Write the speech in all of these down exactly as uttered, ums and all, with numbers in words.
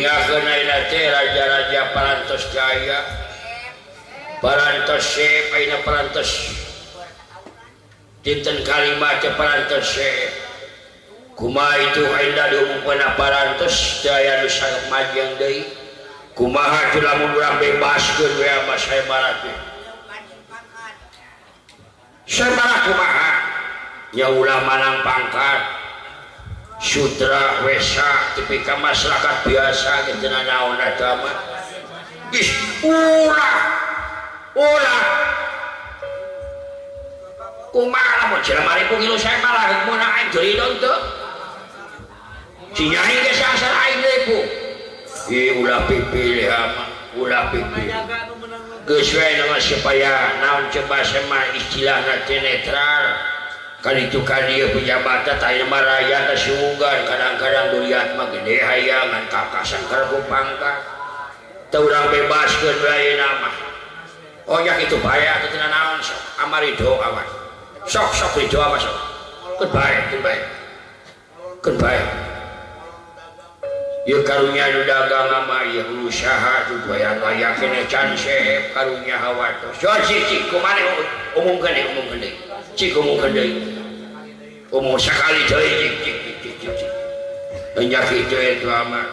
Ya genaina teh raja-raja parantos jaya, parantos syekh, aina parantos dinten kalimat teh parantos syekh. Kumaha itu aina diumumkeun parantos jaya nu sangat majeng deui. Kumaha teh lamun urang bebaskeun we mah saebara teh. Saebara kumaha? Nya ulama nang pangkat sutra wesa tipika masyarakat biasa gitu naon agama geus ulah ulah kumaha lamun jelema ribu kilo saya malah mun aing deui teu si nyai geus asal aing ribu ieu ulah pipilih ama ulah pipilih geus wae naon supaya naon coba sama istilahna teh netral kali itu kali pejabat tanya maraya kasiungan kadang-kadang dilihat mah gede hayangan kakak sangkar kupangkat teu urang bebaskeun bae nama onyak itu bahaya teu naon sok amari doa awan sok sok doa mah sok keun bae keun bae keun bae ieu karunya nu dagang mah ieu usaha tu bayang-bayang kene can sep karunya hawa teh sok siji kumane umumkeun umumkeun cik umumkeun deui umum sakali deui cik cik cik cik penyakit deui lama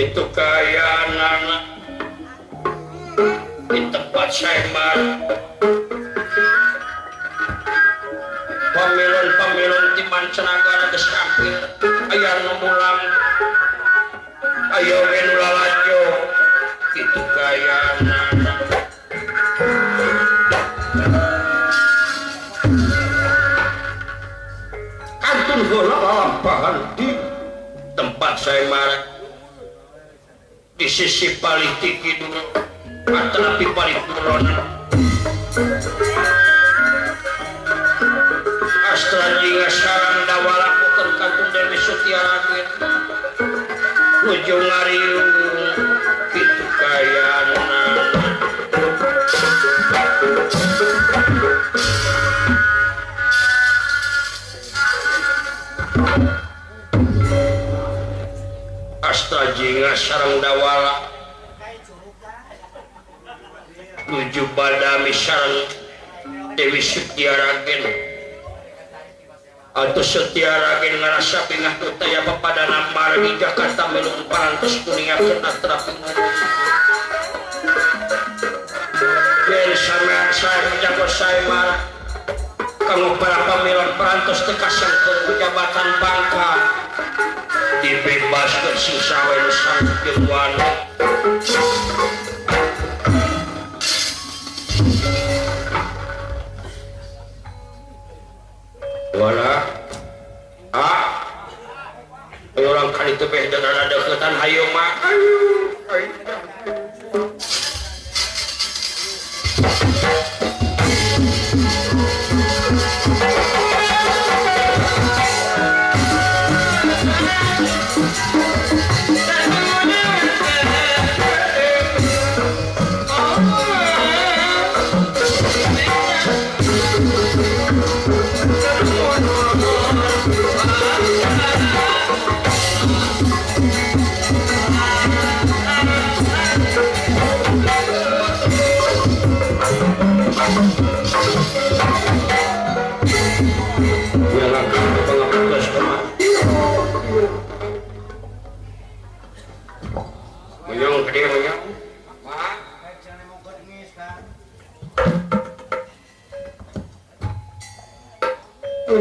itu kaya anak di tempat sembar pemilun-pemilun di mancanegara geus kampir aya nu mulang aya we nu lalajo itu kaya anak kantun heula lalampahan di tempat sembar di sisi politik itu atau lebih balik corona astraliga sarang dawala bukan kantung Dewi Setiaragit nuju ngariung gitu kayana Asta jinga sarang dawala nuju badami sarang Dewi Setiaragen atau Setiaragen ngerasa pingah tutaya pepadana margi Jakarta melung parantos kuninga kena terapingan dari samar sarang jago saya marah kamu para pemilon parantos tekasang ke jabatan bangka dibebaskan sisa welu sangkewan wala ah orang kali tebeh dengan ada ketan hayo mak ayo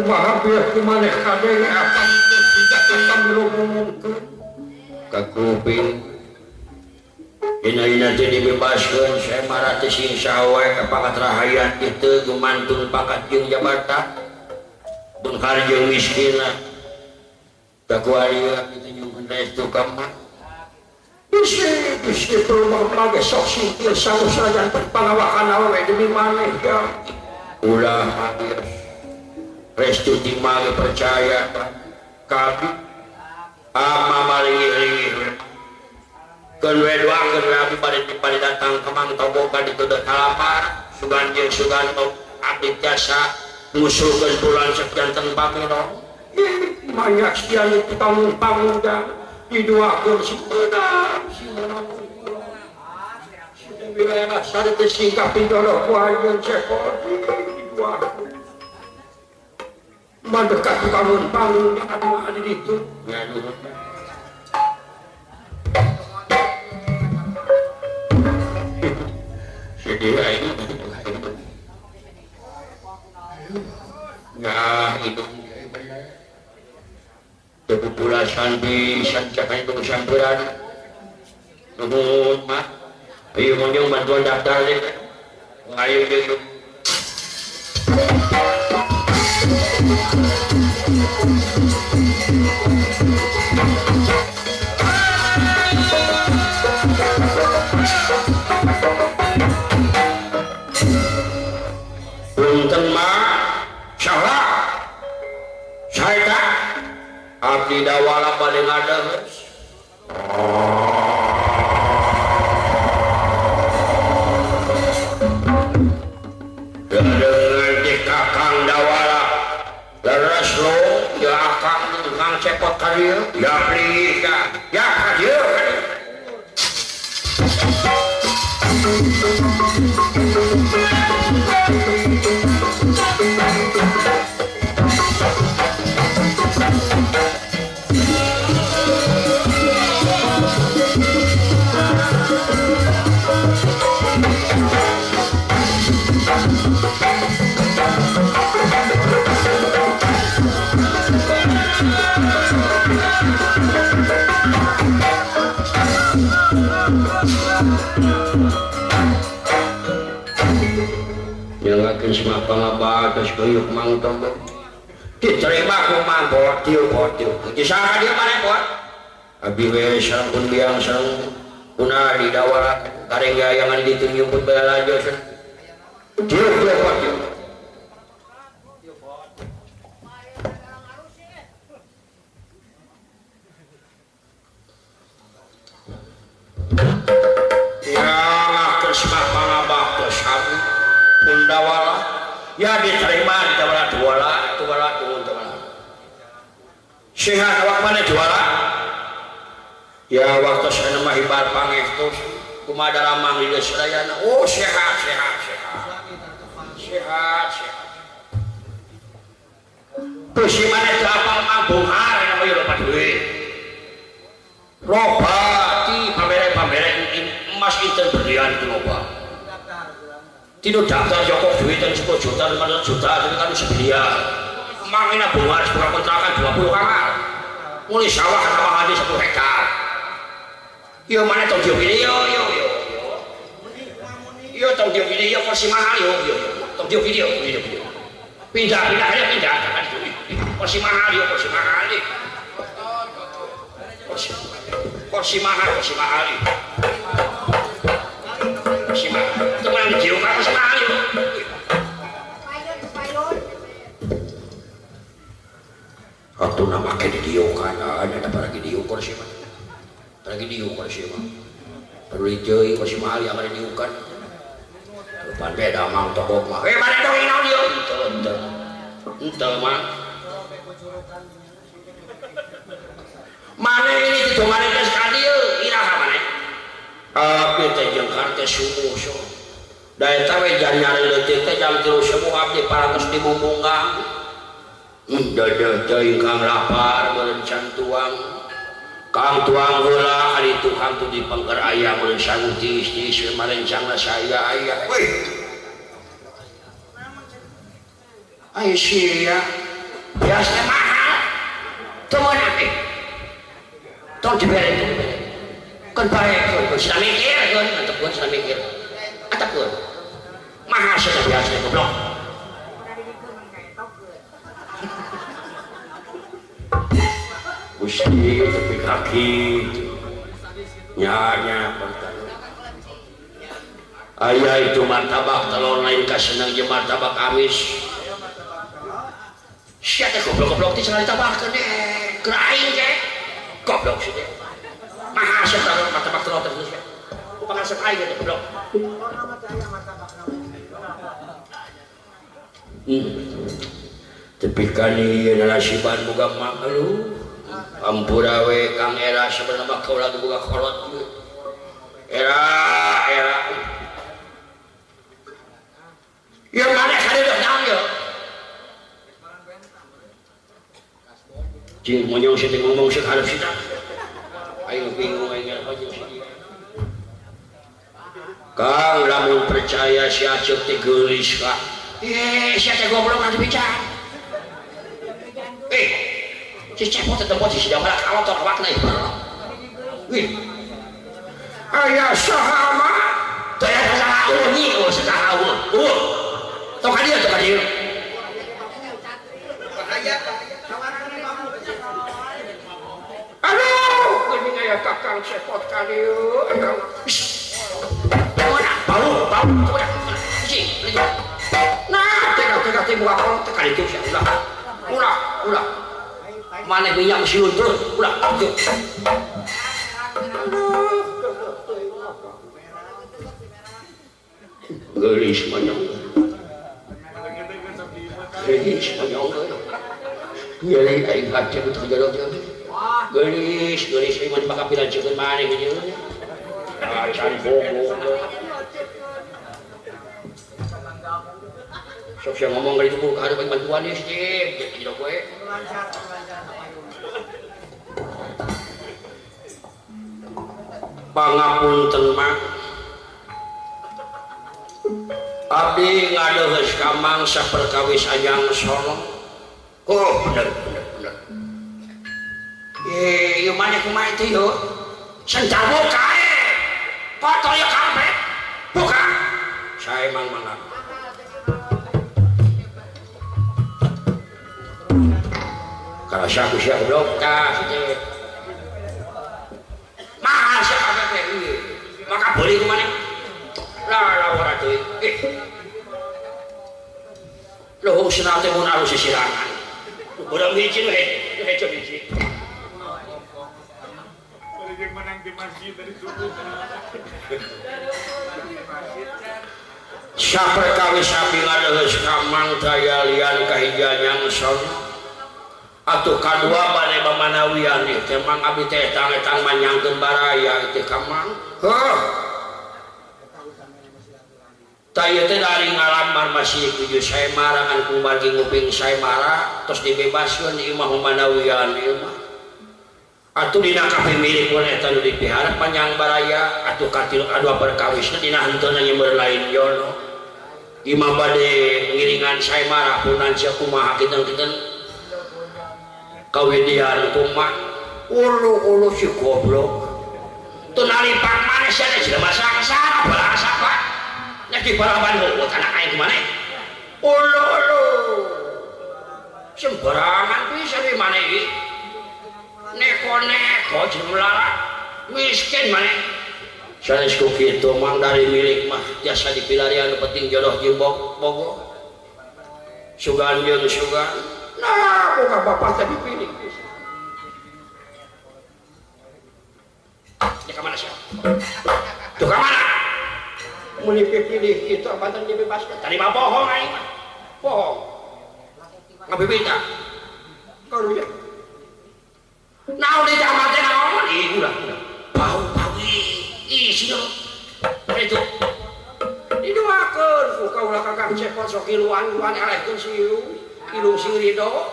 Maha biar kumaneh kadeng apa itu tidak tetap merubungkan kakupin ina-ina jadi bebaskan saya marati sinsawai kepakat rahayat itu gemantung pakat jeng jabata bengkar jeng miskinah kakuariat itu nyungkan begitu kamu bisik-bisik rumah lagi sok sikil sama saja terpanawakan awal demi maneh ya ulah hadir restu timali percaya kami ama malih keluar-luar lagi pada datang kemang tobokan itu dan halaman sugan jeng sugan abid jasa musuh ke bulan sekian tempatnya dong banyak sekian itu tanggung-tanggung dan diduakan sebenarnya sudah wilayah sari kesingkapi dolo kuahin sekor diduakan mendekat tanggung-tanggung dan ada di itu sedih aja nah itu kepopulasan di sancakan itu samperan rumah ayo monyong bantuan daftar deh ayo ayo punten mak salah saya abdi dawala paling ada dan dengan jika kang dawala leres lo ya akan kang cepot karir ya periksa ya kadir nyelenggakin semua pengabatas kuyuk mangkong diterima kumang botil-botil kisah dia mana buat abis besar pun biang serung punah didawar kareng gayangan ditunjuk pun bela josen botil-botil nyelenggakin semua pengabatas kuyuk Undawala, ya diterima diterima duala, duala duun duala. Sehat awak mana duala? Ya waktu saya nama hibar pangektus, kumada ramang lidah serayana. Oh sehat sehat sehat, sehat sehat. Pusi mana terapal mabung hari nama Eropa duit. Roba ti pameran pameran emas inten berlian global. Tidur daftar jokok duit dan sepuluh juta, lima belas juta, jadi kan sebiliar mangina bunga sepuluh kontrakan dua puluh kakak mulai sawah sama hadi sepuluh hektar yo mana tau diok ini yo yo yo yo tau diok ini yo versi mahal yo yo tau diok ini yo pindah pindah aja pindah kan duit versi mahal yo versi mahal yo versi mahal versi mahal versi mahal teman di jiwa aku sama Ali waktu nama ke di diukan ada paragi diukur sih mah paragi diukur sih mah perlu dijoi masih mahal yang ada diukan depan beda mang tokok mah eh mana dong ini audio entar entar mah mana ini itu mana kes kadir iraha mana api tajeng kartu subuh subuh dari tawe jangan nyari letik teh jam tilu semua abdi paratus di bumbunggang dadah daing kang lapar melencan tuang kang tuang gula kali tukang tu di pengger ayam melencan utis di semalencang lah saya ayah wih ayah sih ya biasanya mahal tunggu nanti tunggu diberi tunggu diberi kan baik kan sudah mikir kan ataupun sudah mikir ataupun mahal sudah biasa goblok. Gus Gusti tepi kaki nyanya pertanyaan ayah itu martabak telur lain kasenang je martabak amis siatnya goblok-goblok di sana ditabakkan eh kerain je goblok sudah maha asyik taruh martabak telur terus ya aku pengasih air ya goblok tepi kali nasiban buka makhluk ampura we kang era sebenarnya kau lagi buka kolot era era yang mana kali dah down yo cing monyong sih ngomong sih harap sih tak ayo bingung ayo ngomong sih kang lamun percaya si acuk tiguris kak eh siapa goblok nanti bicara eh cicek mau tetembot di sidang berat kalau terwak naik wih ayah sahama saya salah uni oh salah awal oh toka dia toka dia aduh gini ayah kakang sepot kali kakang mana bau bau nah tegak-tegak timbul akal teka itu udah udah udah mana minyak siun terus udah aduh gelis monyong gelis monyong gelis air kacang itu kejalan gelis gelis ini mau dipakai pilihan cikin mana gitu nah cari bobo sok siang ngomong dari tubuh ada bantuan ya sih jadi dok gue pangapunten mak abdi ngadehes kamang saperkawis ajang sono oh bener bener bener eh yuk mana kumah itu yuk senja buka eh kotor yuk kampret buka saya emang malam kalau saya kusiak blokah mahal saya kakaknya maka boleh kemana lalah waradu eh lohong senalti pun harus disirangan udah ngijin eh ngejok ngijin boleh yang menang di masjid dari subuh saya perkawis sapi ngadahus kamang daya lian kahijanyang son atuh kadua bade mamanawian ieu teh mang abdi teh tang-tang manyangkeun baraya ieu kamang heuh ta ieu teh dari ngalamar masih tujuh sae marangan ku bagi nguping sae mara tos dibebaskeun ieu mah mamanawian ieu mah atuh dina kafe milik we eta nu dipihara panjang baraya atuh katil kadua perkawisna dina henteu nyeumeun lain jono imam bade ngiringan sae mara punan sia kumaha kitan-kitan kawidian kumah ulu-ulu si goblok itu nalipang mana sih ada jelma sangsara bahasa pak nyaki balaban ngukut anak air kemana ulu-ulu sembarangan bisa di mana ini neko-neko jemlalah miskin mana saya suka gitu mang dari milik mah jasa dipilarian penting jodoh jimbok bogo sugan jeng sugan nah aku gak bapak tadi pilih dia kemana sih? Tuh kemana? Mulai pilih itu apa tadi dibebaskan tadi mah bohong aja bohong gak bebeda kau dulu ya nah udah jamatnya gak ngomong ih udah udah bau-bau ih sini loh itu ini wakil kau udah kakak cepot sokiluan luan elektron siu ilusi rido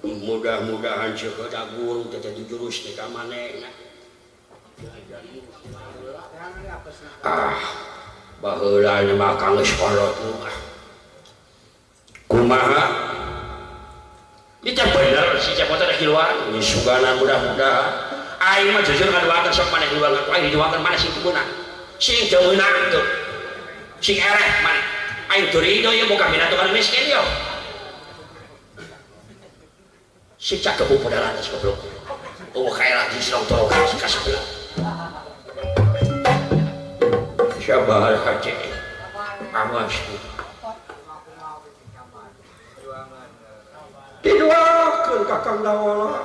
mudah-mudahan cepat dagun tetap jurus di kamaneng ah baheula mah kang sekolot mah kumaha dica bener si cepot teh kiluan sugana mudah-mudahan aing mah jujur ngaduakeun sok maneh kiluan aing diduakeun maneh sing teunang sing teunang tuh sing ereh maneh aing durido ieu boga minat tukang miskin yo si cakep pun pada lantas goblok tunggu kayak lagi silang tolong kasih kasih bilang sabar haji aman sih didoakan kakang dawala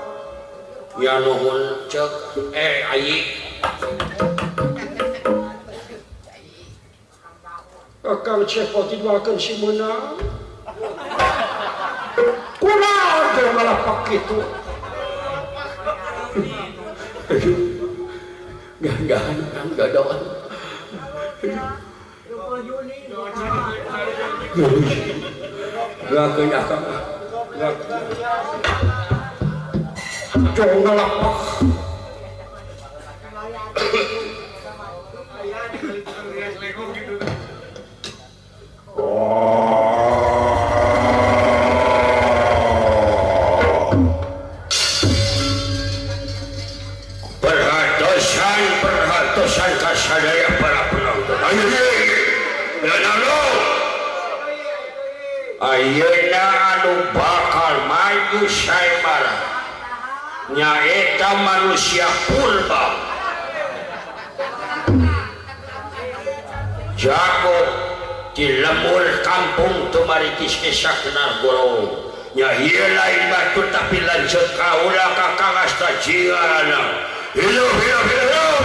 ya nuhun cek eh ayi kakang cepot didoakan si menang kurang dia malah pakai itu gak gak dawan gak kena kakak gak jangan ngelapak ayeuna anu bakal maju saemara nyaeta manusia purba jago di lembur kampung tumaritis esak kenal gorong nyahiya lain batu tapi lanjut kaulah kakang asta jirana hidup hidup hidup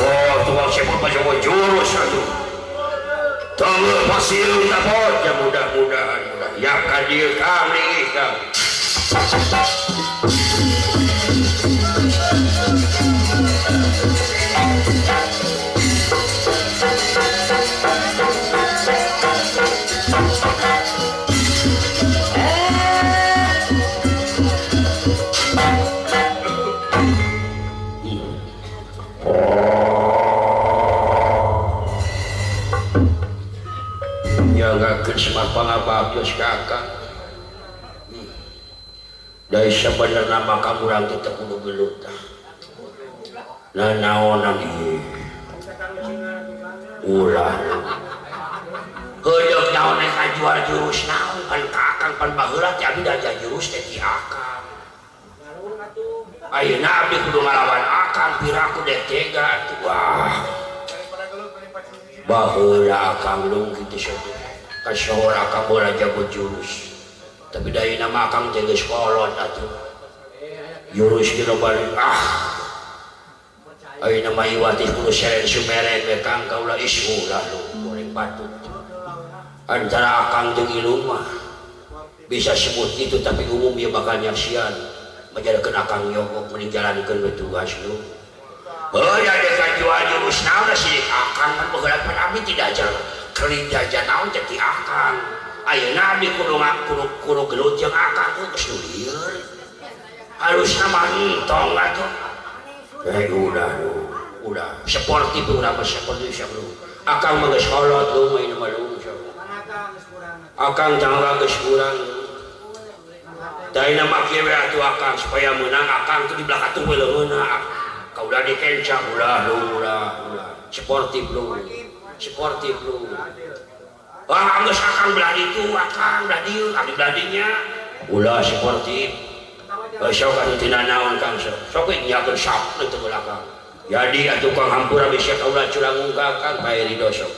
wow tuang sepul pajawa jurus aduh tolong pasir dapat ya mudah-mudahan ya kadir kami kau semua pengabab Yus kakak dari sebenarnya maka murang kita kudu gelutah nah naonan ini ulah kejok naonan kajuar jurus naon kan kakang pan bahurat ya bida aja jurus teki akang ayo nabi kudu ngalawan akang piraku deh tega wah bahurat akang lung gitu sebut kasyora kabola jago jurus tapi dari nama akang jaga sekolot atuh jurus kira balik ah ayo nama iwati puluh seren sumeren mekang kaulah isu lalu goreng patut antara akang jengi rumah bisa sebut itu tapi umumnya bakal nyarsian menjadikan akang nyokok meninggalankan bertugas lu oh ya dekat jual jurus naon sih akang kan penggelapan amin tidak jalan kerja janau jadi akang ayo nabi kudu kudu kudu gelut yang akang kudu kesulian harus nama entong atau eh udah udah seperti itu nama seperti itu akang mengesolot lu main nama lu akang jangan kesulian dari nama kiri atau akang supaya menang akang itu di belakang tuh belum menang kau udah dikencang udah lu udah udah seperti lu sportif lu wah anggus akang beladi itu akang beladi adik beladinya ulah sportif besok kan tina naon kang sok nyakeun sap teu belakang jadi atuh kang hampura bisa kaulah curang ungkakan bae ridho sok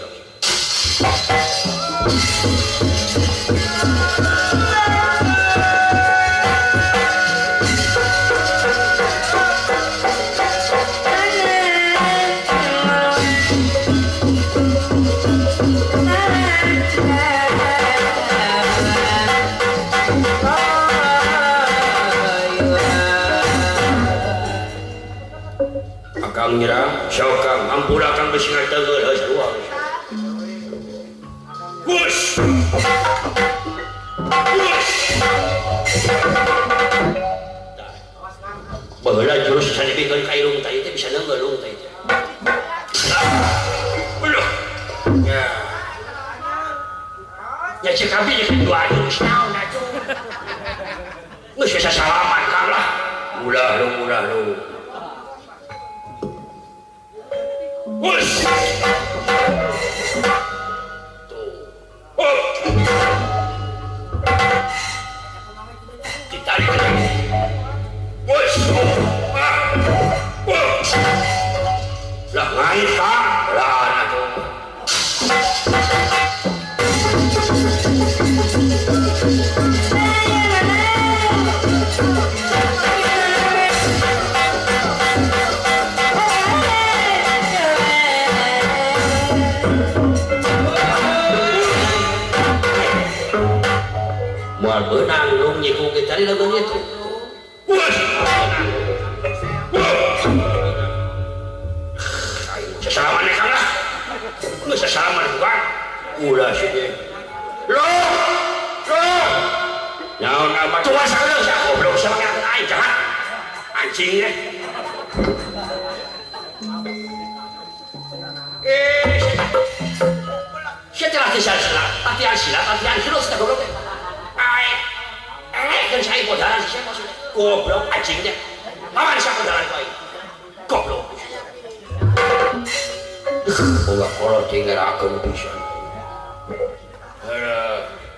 Nyerang, syokang, ampurakan bersingat tegel harus keluar push push bahwa jurus bisa dibikin kairung tadi itu bisa nenggelung tadi itu belum ya ya C K B dikit dua jurus naon aja nggak bisa salaman kan lah murah lu murah lu push ditarik lagi dari lagu itu. Sesama nih kan lah, lu sesama bukan? Udah sih, lo, lo, nyawa apa? Tua salah siapa? Belum sama yang lain jahat, anjingnya. Eh, siapa lagi salah? Latihan silat, latihan silat sudah goblok. Kan saya bodaran, saya maksudnya goblok anjingnya. Apa saya bodaran kau ini? Goblok. Enggak kalau tinggal aku bisa.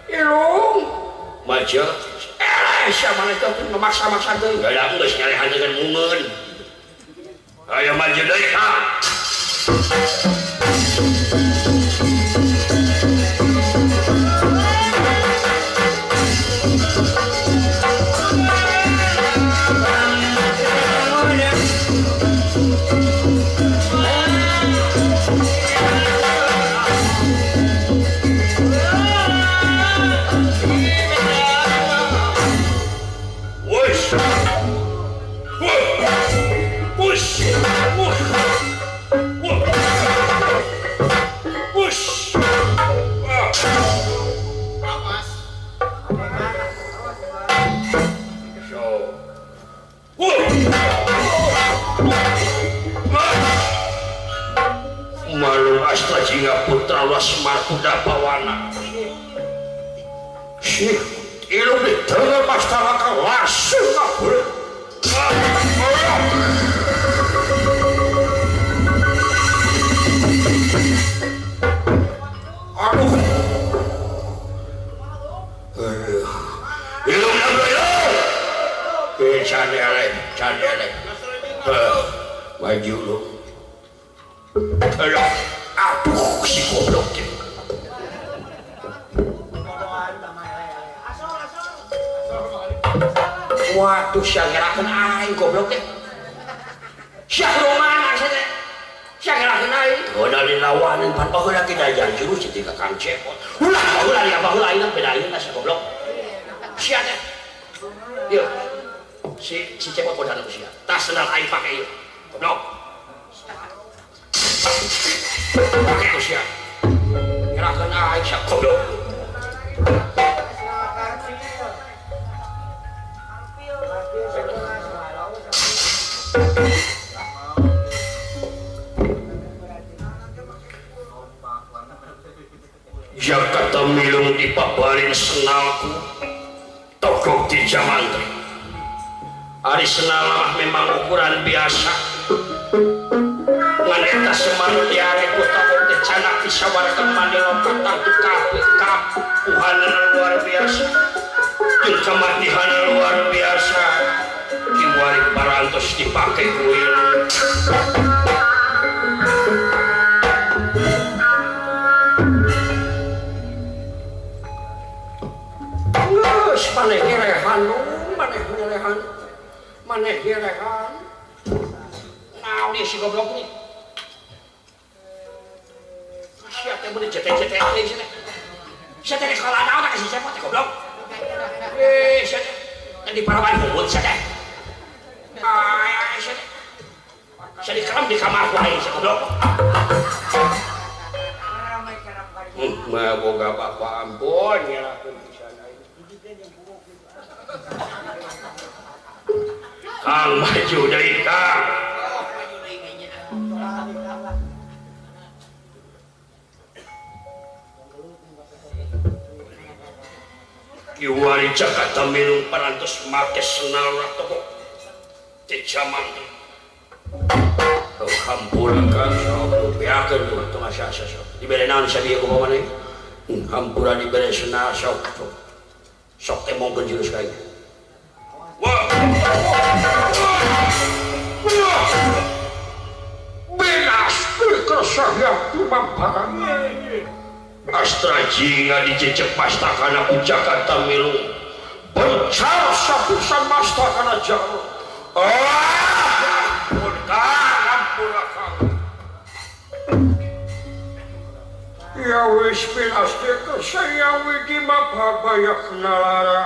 Ilung, maju. Eh, siapa nak kau memaksa-maksa tu? Tidak ada mulut nyari hati dengan mumun. Ayo maju deh kau. Jika putra Wasmar kuda pawana, si ilmu diterima masyarakat langsung kabur. Aduh, ilmu nak berlalu, kecandelan, candelan, baju lu, terang. Aduh, si goblok ini. Waduh, saya ngerakan aing goblok ini. Saya roman maksudnya. Saya ngerakan aing. Udah dilawanin, patuh lagi dajang juru si tiga kang cepot. Ulah, ulah, ya bah, ulah, ini bedain lah si goblok. Siapa? Yuk, si si cepot udah lalu siapa? Tas senal aing pakai yuk, goblok. Pakai tu siap, nyerahkan air siap kodok. Yang kata milung dipabarin senalku, togok di jamantri. Ari senalah memang ukuran biasa. Nganeta semanu diare kutamu kecanak disawarkan manila petang tu kapi kapu puhanan luar biasa jun kematihan luar biasa diwarik barantos dipakai kuil ngus maneh nyerehan maneh nyerehan maneh nyerehan nau dia si goblok ni. Siapa yang boleh cetek-cetek ni sini? Siapa yang sekolah nak nak kasih siapa? Goblok. Eh, siapa? Yang di parawan kubur siapa? Ah, siapa? Siapa dikelam di kamar kuai siapa? Goblok. Mabuk apa apa ampun ya lah pemisahnya. Kang maju dari kang. Kiwari Jakarta milung parantos make senal ratoko di jaman ini kau hampurakan sopuk biarkan tuh tengah syasa sopuk diberi naon sabi aku bawa nih hampura diberi senal sopuk sopuk emong genjurus kaya wah benas berkersah yang tumamparan Astra jingga dicecek pasta karena pujakan tamilung bercar sapusan pasta karena jarum. Ah, ampun kang, ampun kang. Ya wis bin astra saya widi mabah banyak nalara.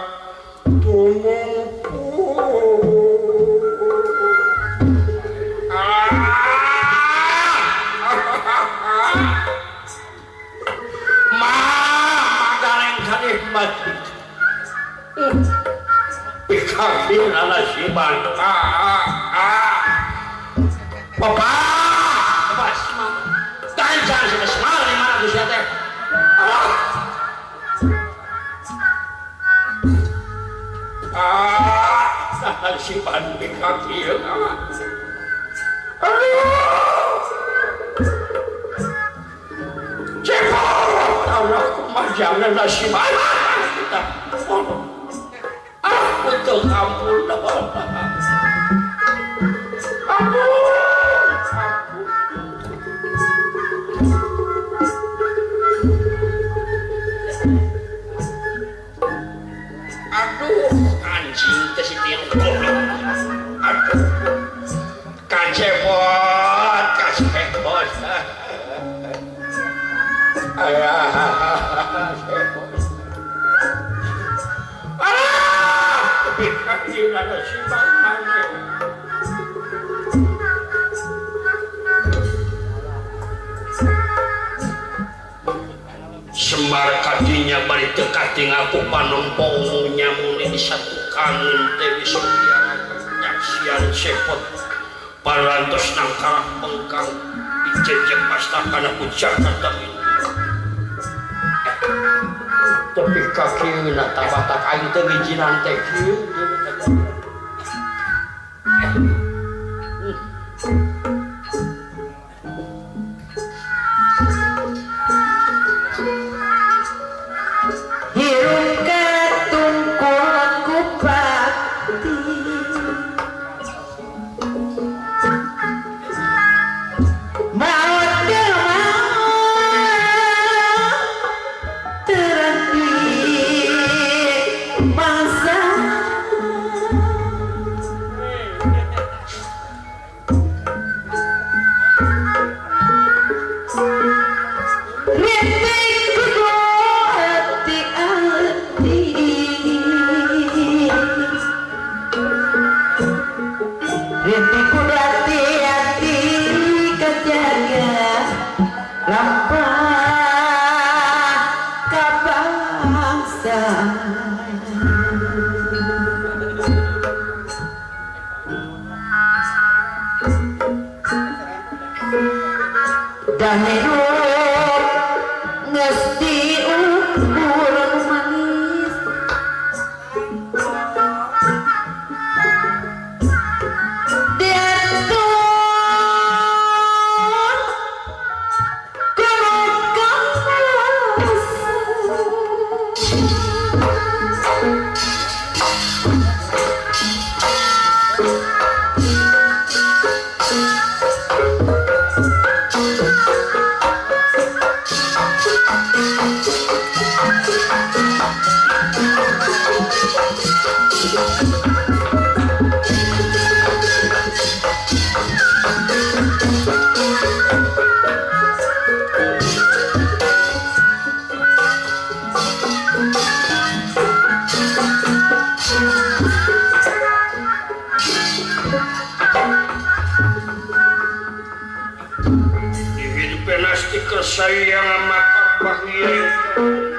Saya mata bahaya.